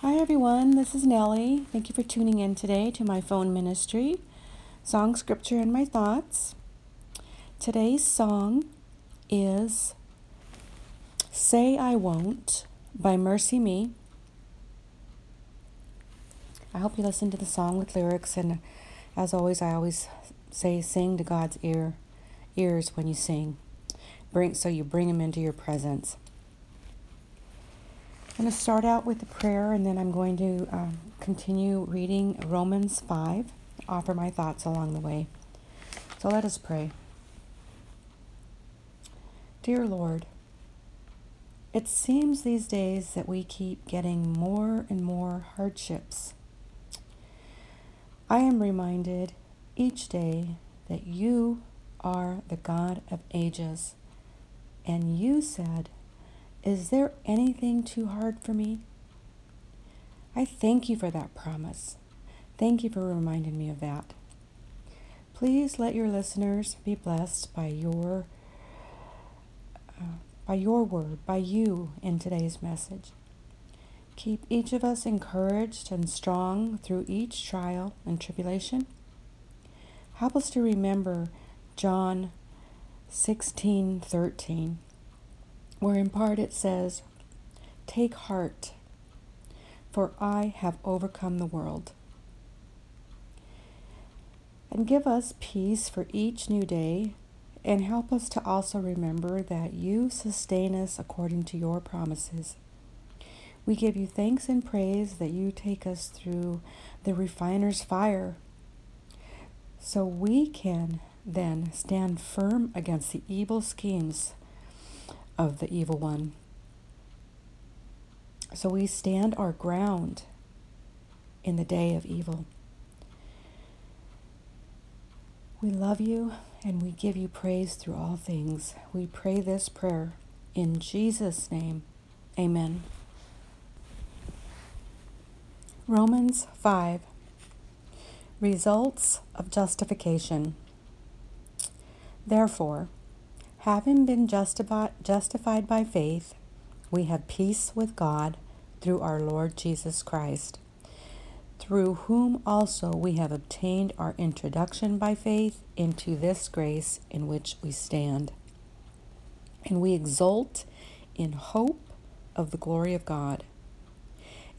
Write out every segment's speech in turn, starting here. Hi everyone, this is Nellie. Thank you for tuning in today to my phone ministry, Song, Scripture, and My Thoughts. Today's song is Say I Won't by Mercy Me. I hope you listen to the song with lyrics, and as always, I always say sing to God's ears when you sing. So you bring him into your presence. I'm going to start out with a prayer, and then I'm going to continue reading Romans 5, offer my thoughts along the way. So let us pray. Dear Lord, it seems these days that we keep getting more and more hardships. I am reminded each day that you are the God of ages, and you said, "Is there anything too hard for me?" I thank you for that promise. Thank you for reminding me of that. Please let your listeners be blessed by your word, by you in today's message. Keep each of us encouraged and strong through each trial and tribulation. Help us to remember John 16:13. Where in part it says, "Take heart, for I have overcome the world." And give us peace for each new day, and help us to also remember that you sustain us according to your promises. We give you thanks and praise that you take us through the refiner's fire, so we can then stand firm against the evil schemes of the evil one. So we stand our ground in the day of evil. We love you and we give you praise through all things. We pray this prayer in Jesus' name. Amen. Romans 5, results of justification. Therefore, having been justified by faith, we have peace with God through our Lord Jesus Christ, through whom also we have obtained our introduction by faith into this grace in which we stand. And we exult in hope of the glory of God.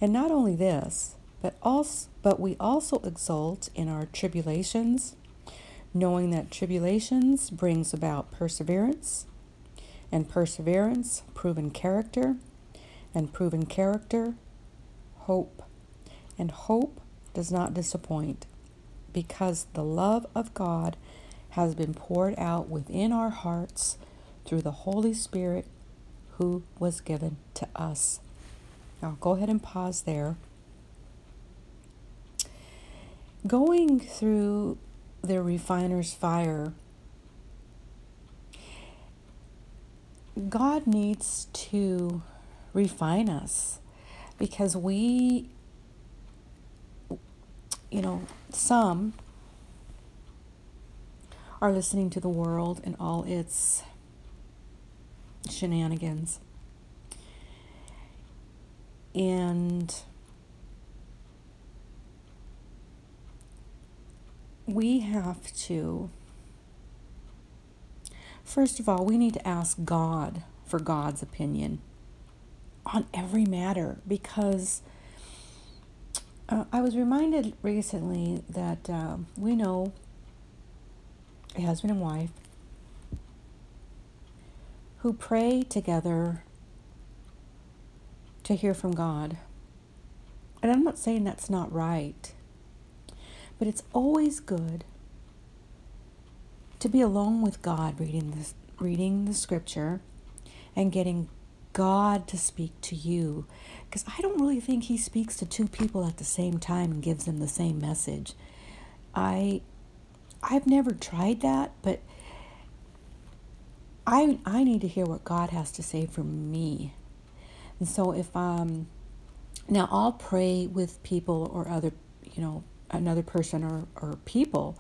And not only this, but we also exult in our tribulations, knowing that tribulations brings about perseverance, and perseverance, proven character, and proven character, hope. And hope does not disappoint, because the love of God has been poured out within our hearts through the Holy Spirit who was given to us. Now go ahead and pause there. Going through the refiner's fire, God needs to refine us, because we, some are listening to the world and all its shenanigans, and we have to, first of all, we need to ask God for God's opinion on every matter, because I was reminded recently that we know a husband and wife who pray together to hear from God. And I'm not saying that's not right. But it's always good to be alone with God, reading the scripture and getting God to speak to you. Because I don't really think he speaks to two people at the same time and gives them the same message. I've never tried that, but I need to hear what God has to say for me. And so if now I'll pray with people or another person or people,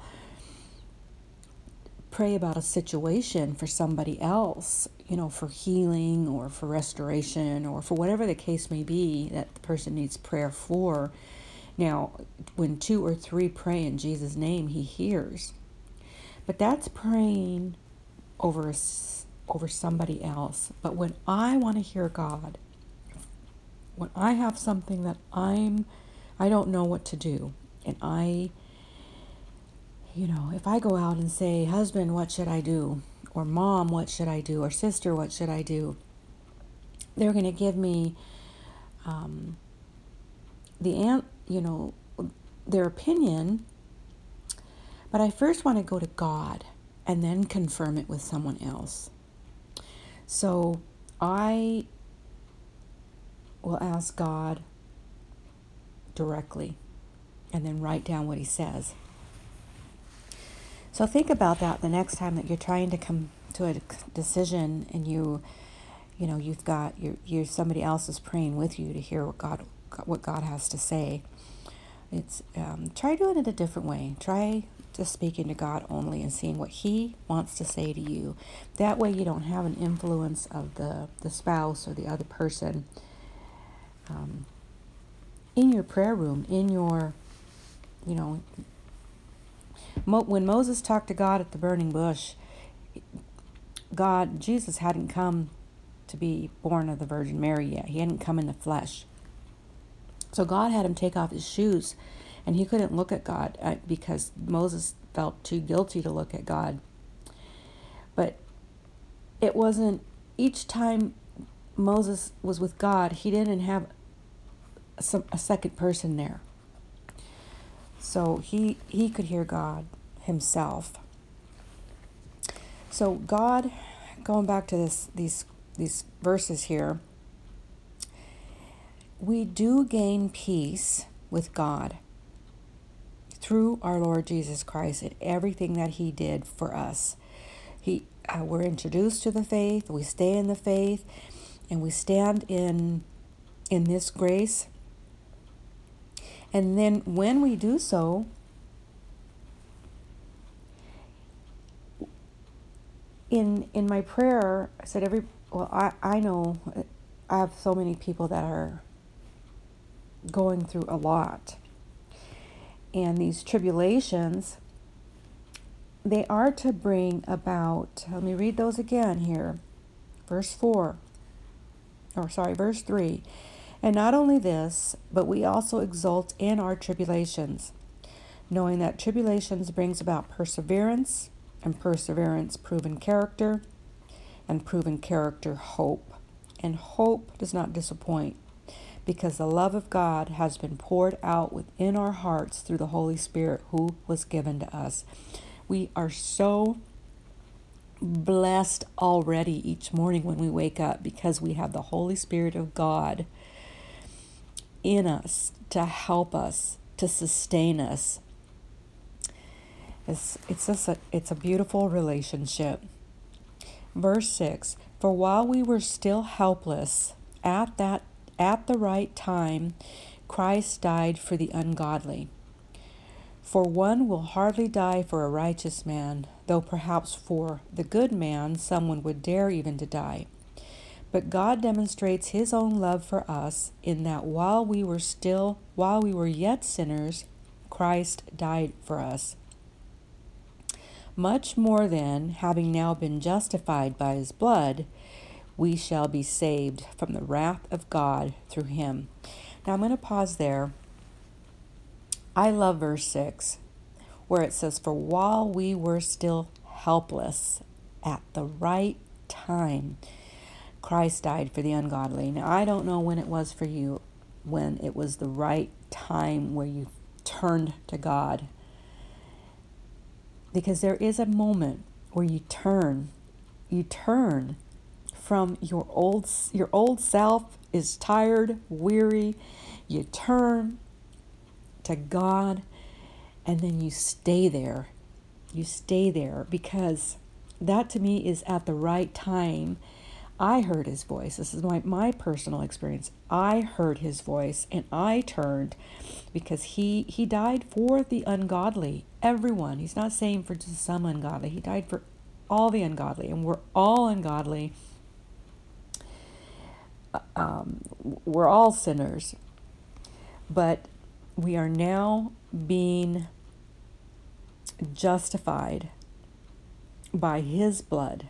pray about a situation for somebody else, you know, for healing or for restoration or for whatever the case may be that the person needs prayer for. Now, when 2 or 3 pray in Jesus' name, he hears. But that's praying over somebody else. But when I want to hear God, when I have something that I don't know what to do, and if I go out and say, husband, what should I do? Or mom, what should I do? Or sister, what should I do? They're going to give me their opinion, but I first want to go to God and then confirm it with someone else. So I will ask God directly and then write down what he says. So think about that the next time that you're trying to come to a decision and you've got somebody else is praying with you to hear what God has to say. It's try doing it a different way. Try just speaking to God only and seeing what he wants to say to you. That way you don't have an influence of the spouse or the other person in your prayer room, in your, when Moses talked to God at the burning bush, Jesus hadn't come to be born of the Virgin Mary yet. He hadn't come in the flesh. So God had him take off his shoes, and he couldn't look at God because Moses felt too guilty to look at God. But it wasn't, each time Moses was with God, he didn't have a second person there. So he could hear God himself. So God, going back to these verses here, we do gain peace with God through our Lord Jesus Christ and everything that he did for us. We're introduced to the faith, we stay in the faith, and we stand in this grace. And then when we do so, in my prayer, I said I know I have so many people that are going through a lot, and these tribulations, they are to bring about, let me read those again here, verse 3, and not only this, but we also exult in our tribulations, knowing that tribulations brings about perseverance, and perseverance proven character, and proven character hope, and hope does not disappoint, because the love of God has been poured out within our hearts through the Holy Spirit who was given to us. We are so blessed already each morning when we wake up because we have the Holy Spirit of God in us to help us, to sustain us. It's a beautiful relationship. Verse 6, for while we were still helpless, at the right time, Christ died for the ungodly. For one will hardly die for a righteous man, though perhaps for the good man someone would dare even to die. But God demonstrates his own love for us in that while we were yet sinners, Christ died for us. Much more then, having now been justified by his blood, we shall be saved from the wrath of God through him. Now I'm going to pause there. I love verse 6, where it says, for while we were still helpless, at the right time, Christ died for the ungodly. Now I don't know when it was for you, when it was the right time where you turned to God. Because there is a moment where you turn from your old self is tired, weary. You turn to God, and then you stay there. You stay there because that to me is at the right time. I heard his voice. This is my personal experience. I heard his voice and I turned, because he died for the ungodly, everyone. He's not saying for just some ungodly. He died for all the ungodly, and we're all ungodly. We're all sinners, but we are now being justified by his blood.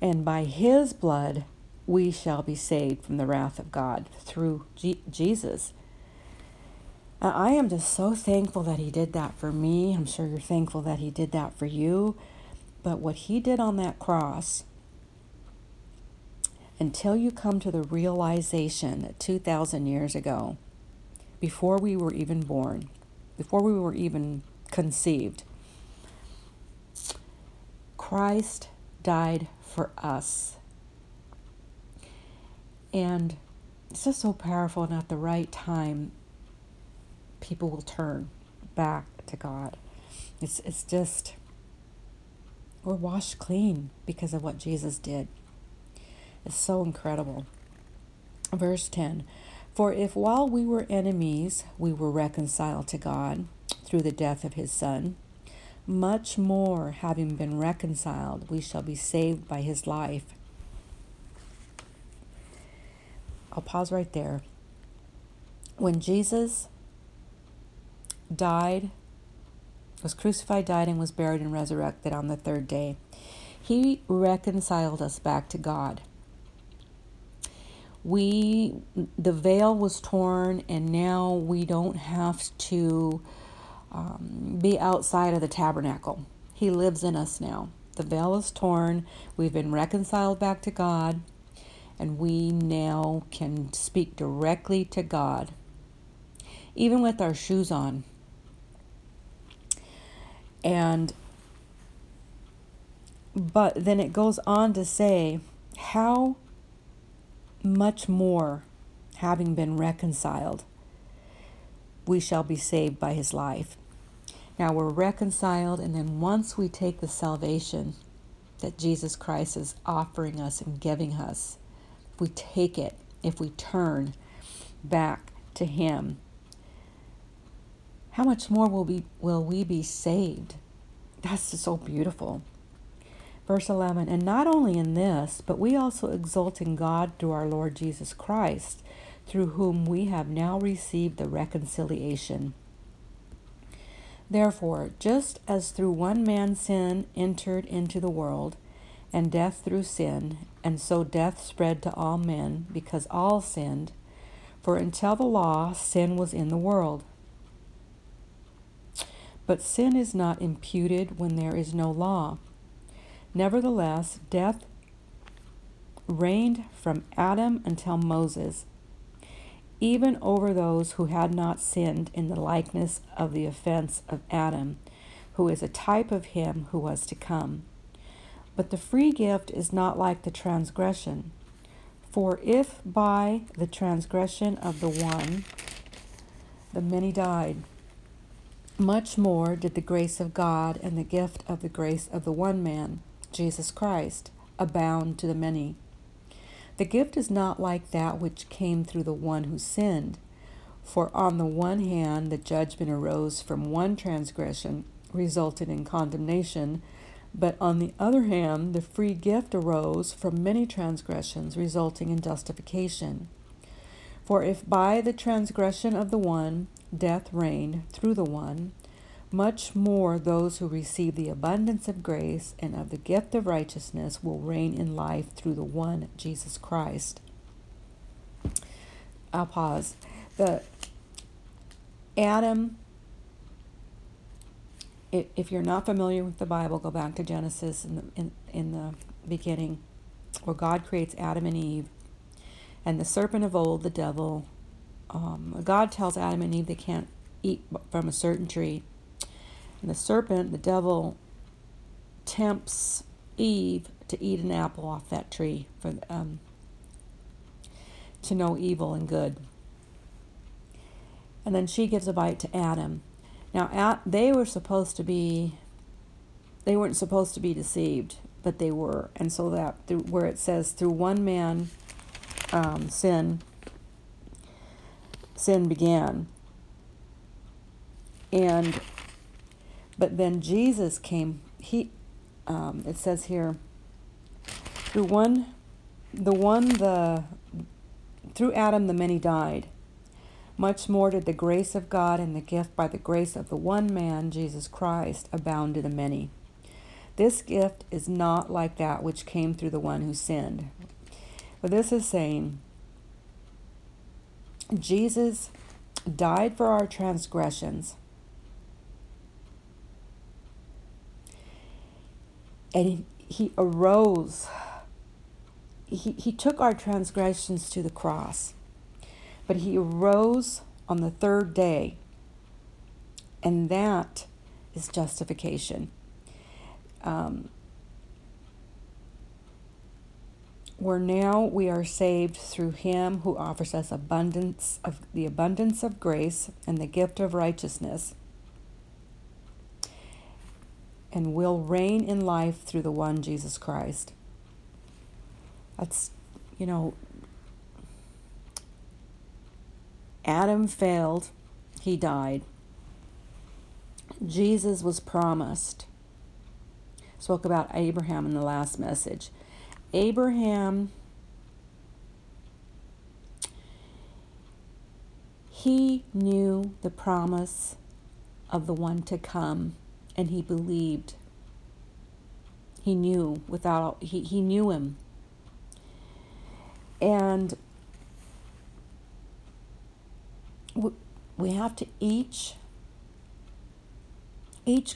And by his blood, we shall be saved from the wrath of God through Jesus. I am just so thankful that he did that for me. I'm sure you're thankful that he did that for you. But what he did on that cross, until you come to the realization that 2,000 years ago, before we were even born, before we were even conceived, Christ died for us. And it's just so powerful, and at the right time, people will turn back to God. It's just, we're washed clean because of what Jesus did. It's so incredible. Verse 10, for if while we were enemies, we were reconciled to God through the death of his Son, much more, having been reconciled, we shall be saved by his life. I'll pause right there. When Jesus died, was crucified, died, and was buried and resurrected on the third day, he reconciled us back to God. The veil was torn, and now we don't have to be outside of the tabernacle. He lives in us now. The veil is torn. We've been reconciled back to God, and we now can speak directly to God, even with our shoes on. But then it goes on to say, how much more, having been reconciled, we shall be saved by his life. Now we're reconciled, and then once we take the salvation that Jesus Christ is offering us and giving us, if we take it, if we turn back to him, how much more will we be saved? That's just so beautiful. Verse 11, and not only in this, but we also exult in God through our Lord Jesus Christ, through whom we have now received the reconciliation. Therefore, just as through one man sin entered into the world, and death through sin, and so death spread to all men, because all sinned, for until the law, sin was in the world. But sin is not imputed when there is no law. Nevertheless, death reigned from Adam until Moses, even over those who had not sinned, in the likeness of the offense of Adam, who is a type of him who was to come. But the free gift is not like the transgression. For if by the transgression of the one, the many died, much more did the grace of God and the gift of the grace of the one man, Jesus Christ, abound to the many. The gift is not like that which came through the one who sinned. For on the one hand, the judgment arose from one transgression, resulted in condemnation. But on the other hand, the free gift arose from many transgressions, resulting in justification. For if by the transgression of the one, death reigned through the one, much more those who receive the abundance of grace and of the gift of righteousness will reign in life through the one, Jesus Christ. I'll pause. Adam, if you're not familiar with the Bible, go back to Genesis in the beginning, where God creates Adam and Eve. And the serpent of old, the devil, God tells Adam and Eve they can't eat from a certain tree. And the serpent, the devil, tempts Eve to eat an apple off that tree for to know evil and good. And then she gives a bite to Adam. Now, they weren't supposed to be deceived. but they were. And so that where it says through one man, sin began. But then Jesus came. It says here, through Adam the many died. Much more did the grace of God and the gift by the grace of the one man, Jesus Christ, abound to the many. This gift is not like that which came through the one who sinned. But this is saying, Jesus died for our transgressions. And he arose. He took our transgressions to the cross. But he arose on the third day. And that is justification. Where now we are saved through him who offers us abundance of grace and the gift of righteousness, and will reign in life through the one Jesus Christ. That's, Adam failed, he died. Jesus was promised. Spoke about Abraham in the last message. Abraham, he knew the promise of the one to come, and he believed. He knew he knew him. And we have to each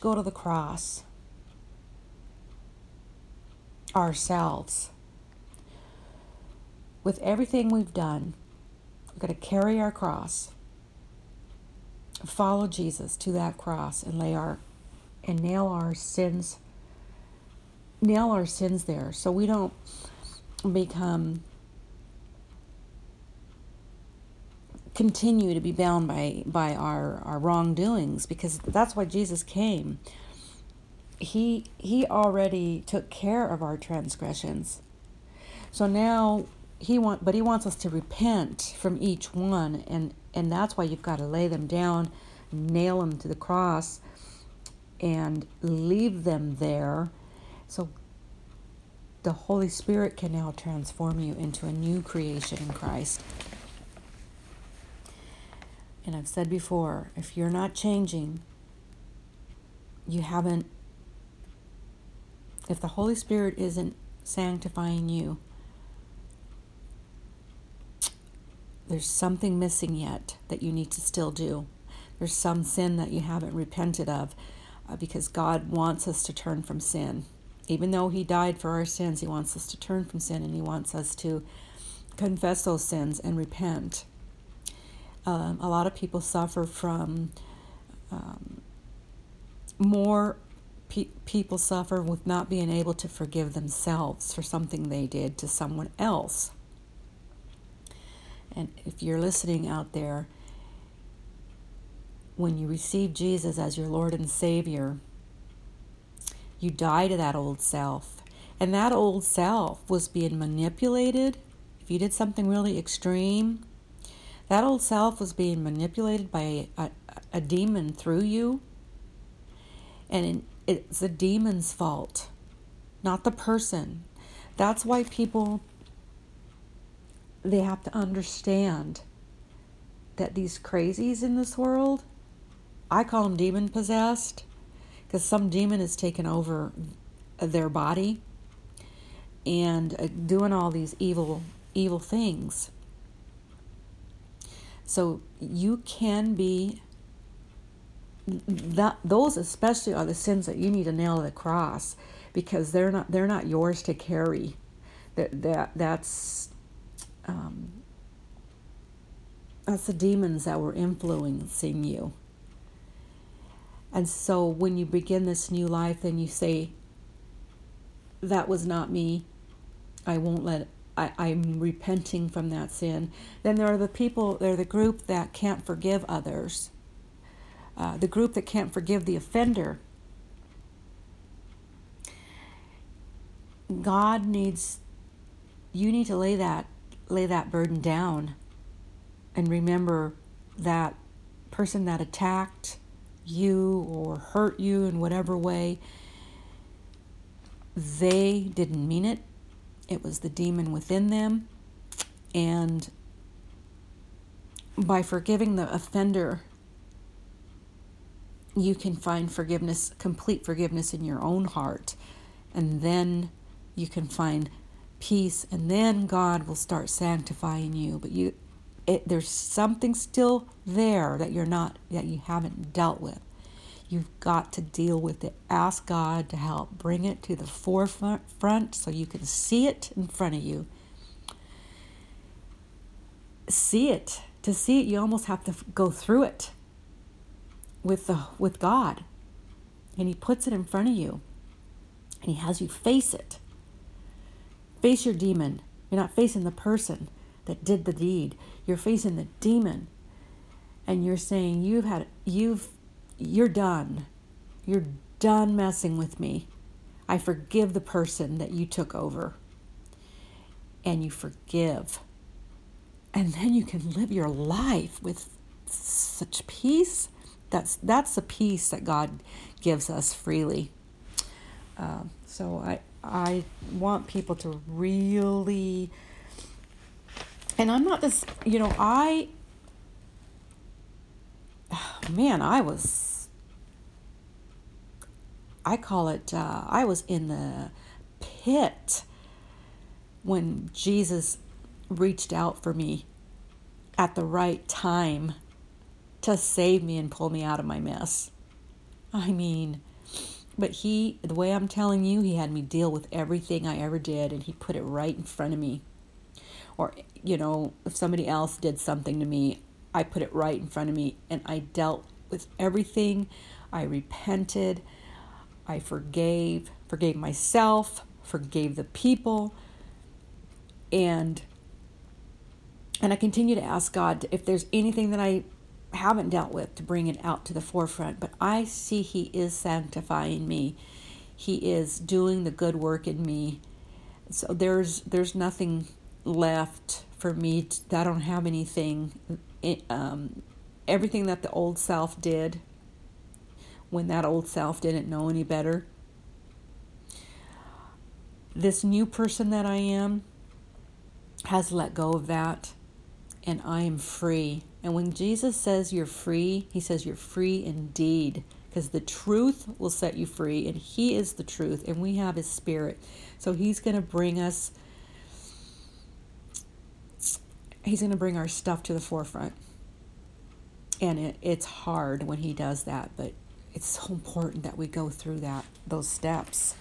go to the cross ourselves. With everything we've done, we've got to carry our cross, follow Jesus to that cross, and nail our sins there, so we don't continue to be bound by our wrongdoings, because that's why Jesus came. He already took care of our transgressions. So now he wants us to repent from each one, and that's why you've got to lay them down, nail them to the cross, and leave them there, so the Holy Spirit can now transform you into a new creation in Christ. And I've said before, if you're not changing, if the Holy Spirit isn't sanctifying you, there's something missing yet that you need to still do. There's some sin that you haven't repented of, because God wants us to turn from sin. Even though he died for our sins, he wants us to turn from sin, and he wants us to confess those sins and repent. A lot of people suffer from, people suffer with not being able to forgive themselves for something they did to someone else. And if you're listening out there, when you receive Jesus as your Lord and Savior, you die to that old self. And that old self was being manipulated. If you did something really extreme, that old self was being manipulated by a demon through you. And it's the demon's fault, not the person. That's why people, they have to understand that these crazies in this world, I call them demon possessed, because some demon has taken over their body and doing all these evil things. So you can be, those especially are the sins that you need to nail to the cross, because they're not yours to carry. That's the demons that were influencing you. And so when you begin this new life, then you say, that was not me. I won't let it. I'm repenting from that sin. Then there are the group that can't forgive others. The group that can't forgive the offender. God needs, you need to lay that burden down and remember that person that attacked you or hurt you in whatever way, they didn't mean it. It was the demon within them. And by forgiving the offender, you can find forgiveness, complete forgiveness in your own heart. And then you can find peace, and then God will start sanctifying you. But there's something still there that you haven't dealt with. You've got to deal with it. Ask God to help bring it to the forefront so you can see it in front of you. See it. To see it, you almost have to go through it with God. And He puts it in front of you. And He has you face it. Face your demon. You're not facing the person that did the deed. You're facing the demon. And you're saying, you're done. You're done messing with me. I forgive the person that you took over. And you forgive. And then you can live your life with such peace. That's the peace that God gives us freely. So I want people to really, and I'm not this, I was in the pit when Jesus reached out for me at the right time to save me and pull me out of my mess. But the way I'm telling you, He had me deal with everything I ever did, and He put it right in front of me. Or, if somebody else did something to me, I put it right in front of me, and I dealt with everything. I repented. I forgave myself, forgave the people. And I continue to ask God if there's anything that I haven't dealt with to bring it out to the forefront. But I see He is sanctifying me. He is doing the good work in me. So there's nothing left for me. I don't have anything. Everything that the old self did when that old self didn't know any better. This new person that I am has let go of that, and I am free. And when Jesus says you're free, He says you're free indeed, because the truth will set you free, and He is the truth, and we have His Spirit. So He's going to bring our stuff to the forefront. And it's hard when He does that, but it's so important that we go through those steps.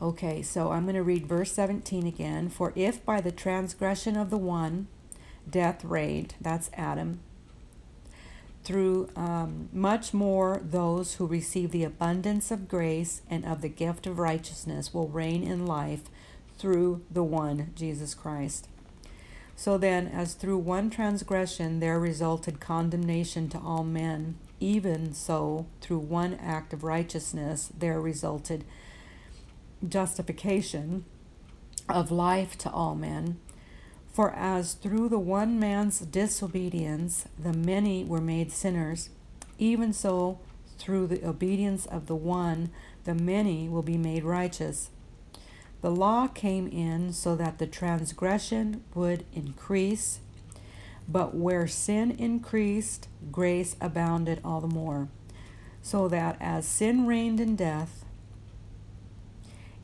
Okay, so I'm going to read verse 17 again. For if by the transgression of the one, death reigned, that's Adam, through much more those who receive the abundance of grace and of the gift of righteousness will reign in life through the one, Jesus Christ. So then, as through one transgression there resulted condemnation to all men, even so through one act of righteousness there resulted justification of life to all men. For as through the one man's disobedience the many were made sinners, even so through the obedience of the one the many will be made righteous. The law came in so that the transgression would increase, but where sin increased, grace abounded all the more, so that as sin reigned in death,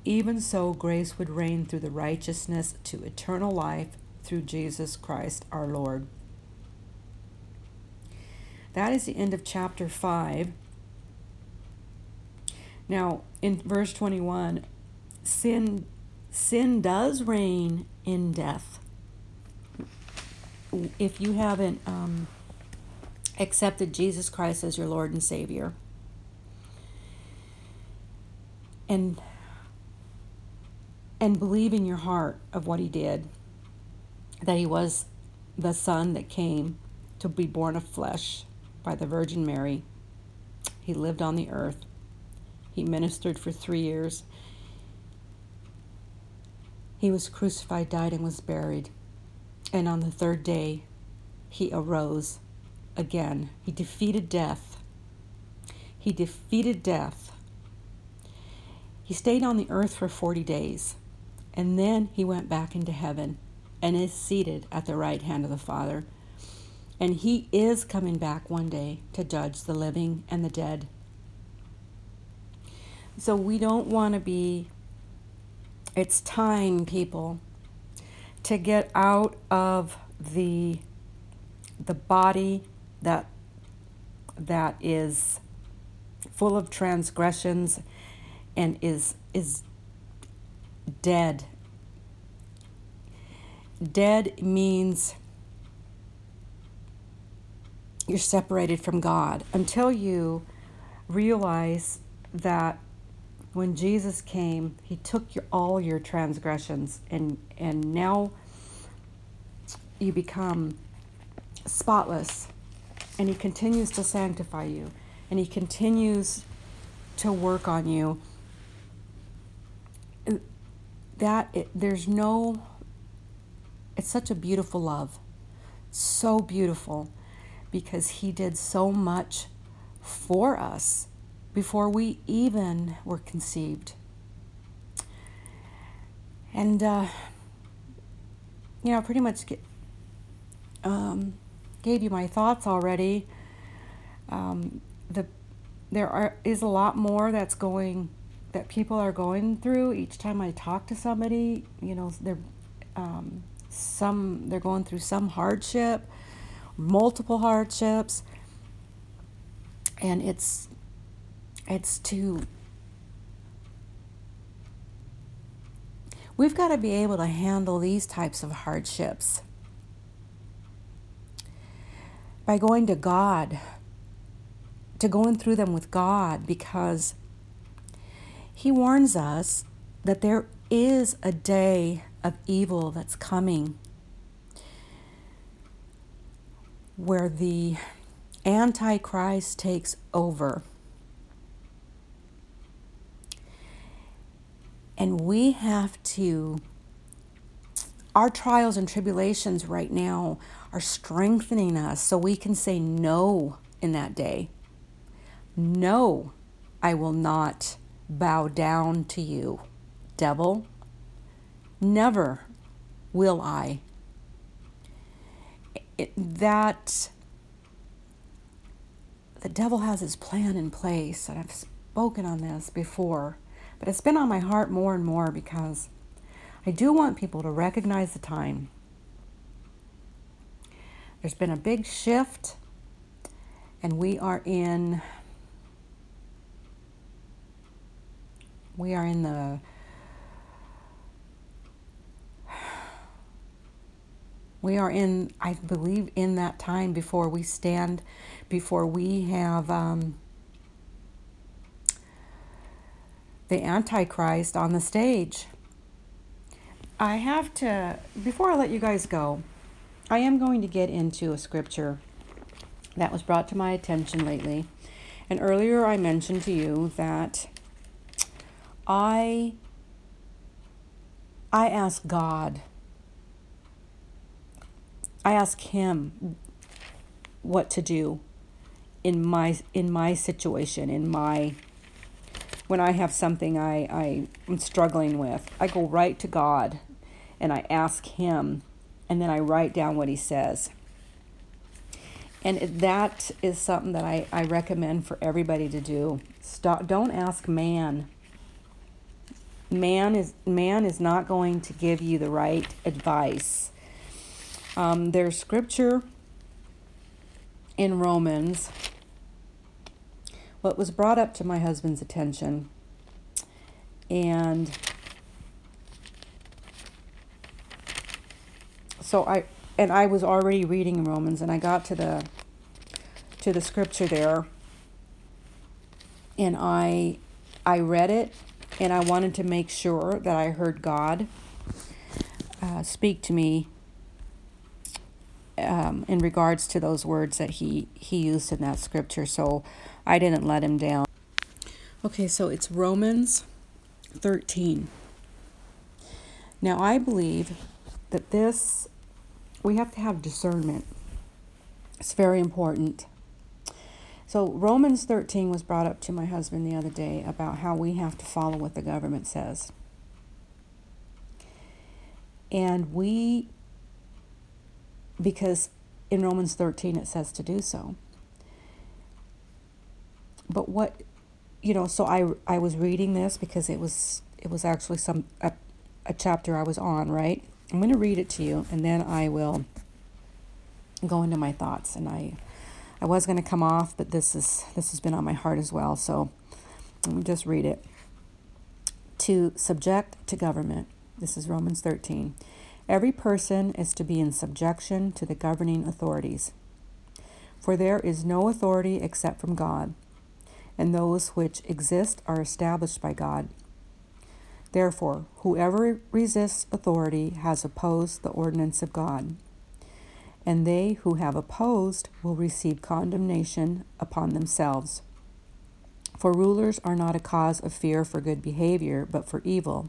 even so grace would reign through the righteousness to eternal life through Jesus Christ our Lord. That is the end of chapter 5. Now, in verse 21, sin does reign in death. If you haven't accepted Jesus Christ as your Lord and Savior, and believe in your heart of what He did, that He was the Son that came to be born of flesh by the Virgin Mary. He lived on the earth. He ministered for 3 years. He was crucified, died, and was buried. And on the third day, he arose again. He defeated death. He stayed on the earth for 40 days. And then he went back into heaven and is seated at the right hand of the Father. And he is coming back one day to judge the living and the dead. So we don't want to be, it's time, people, to get out of the body that is full of transgressions and is dead. Dead means you're separated from God until you realize that when Jesus came, he took all your transgressions, and now you become spotless, and he continues to sanctify you, and he continues to work on you. It's such a beautiful love, so beautiful, because he did so much for us before we even were conceived. And, I pretty much gave you my thoughts already. There is a lot more that people are going through. Each time I talk to somebody, they're going through some hardship, multiple hardships, and we've got to be able to handle these types of hardships by going to God, to going through them with God, because he warns us that there is a day of evil that's coming where the Antichrist takes over. And we have to, our trials and tribulations right now are strengthening us so we can say no in that day. No, I will not bow down to you, devil. Never will I. The devil has his plan in place, and I've spoken on this before. But it's been on my heart more and more because I do want people to recognize the time. There's been a big shift, and we are in the, I believe, in that time before we have the Antichrist on the stage. Before I let you guys go, I am going to get into a scripture that was brought to my attention lately. And earlier I mentioned to you that I ask God, I ask him what to do in my situation, when I have something I am struggling with. I go right to God and I ask him, and then I write down what he says. And that is something that I recommend for everybody to do. Stop, don't ask man. Man is not going to give you the right advice. There's scripture in Romans. What was brought up to my husband's attention, and so I was already reading Romans, and I got to the scripture there, and I read it, and I wanted to make sure that I heard God speak to me in regards to those words that he used in that scripture, so I didn't let him down. Okay, so it's Romans 13. Now, I believe that this, we have to have discernment. It's very important. So Romans 13 was brought up to my husband the other day about how we have to follow what the government says. And we, because in Romans 13 it says to do so. But what, you know, so I was reading this because it was actually a chapter I was on, right? I'm going to read it to you, and then I will go into my thoughts. And I was going to come off, but this has been on my heart as well. So let me just read it. To subject to government. This is Romans 13. Every person is to be in subjection to the governing authorities. For there is no authority except from God, and those which exist are established by God. Therefore, whoever resists authority has opposed the ordinance of God, and they who have opposed will receive condemnation upon themselves. For rulers are not a cause of fear for good behavior, but for evil.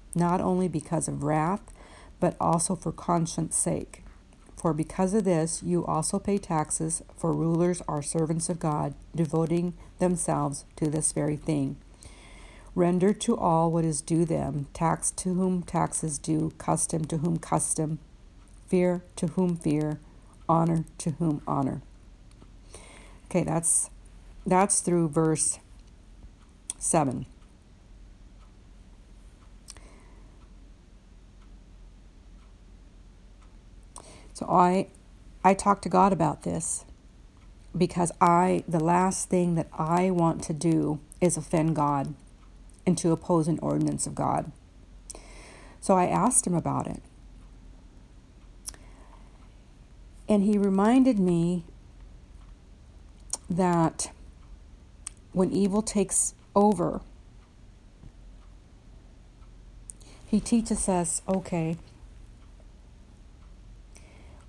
not only because of wrath, but also for conscience sake. For because of this, you also pay taxes, for rulers are servants of God, devoting themselves to this very thing. Render to all what is due them, tax to whom tax is due, custom to whom custom, fear to whom fear, honor to whom honor. Okay, that's through verse 7. So I talked to God about this because the last thing that I want to do is offend God and to oppose an ordinance of God. So I asked him about it. And he reminded me that when evil takes over, he teaches us, okay,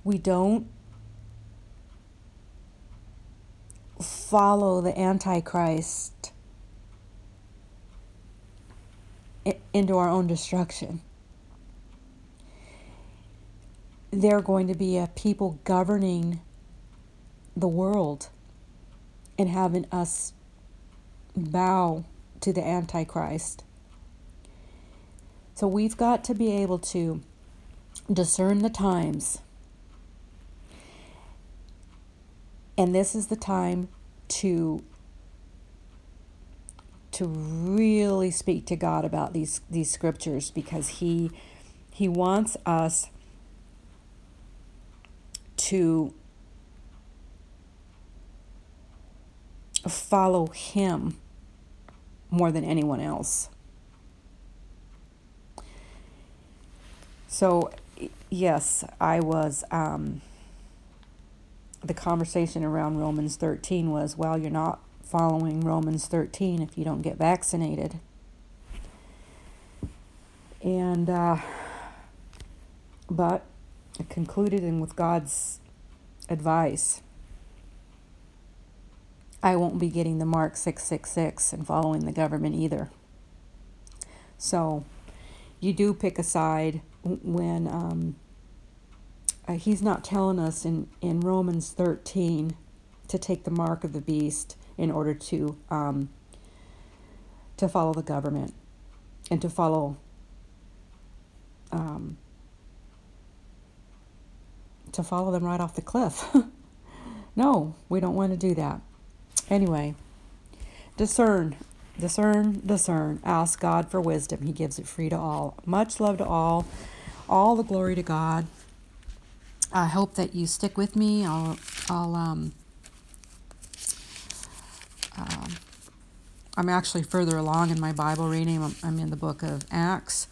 we don't follow the Antichrist into our own destruction. They're going to be a people governing the world and having us bow to the Antichrist. So we've got to be able to discern the times. And this is the time to really speak to God about these scriptures, because he wants us to follow him more than anyone else. So, yes, I was, the conversation around Romans 13 was, well, you're not following Romans 13 if you don't get vaccinated. And, but I concluded in with God's advice. I won't be getting the mark 666 and following the government either. So you do pick a side when he's not telling us in Romans 13 to take the mark of the beast in order to follow the government and to follow them right off the cliff. No, we don't want to do that. Anyway, discern. Ask God for wisdom. He gives it free to all. Much love to all. All the glory to God. I hope that you stick with me. I'm actually further along in my Bible reading. I'm in the book of Acts.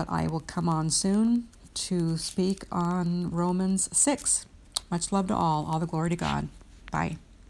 but I will come on soon to speak on Romans 6. Much love to all. All the glory to God. Bye.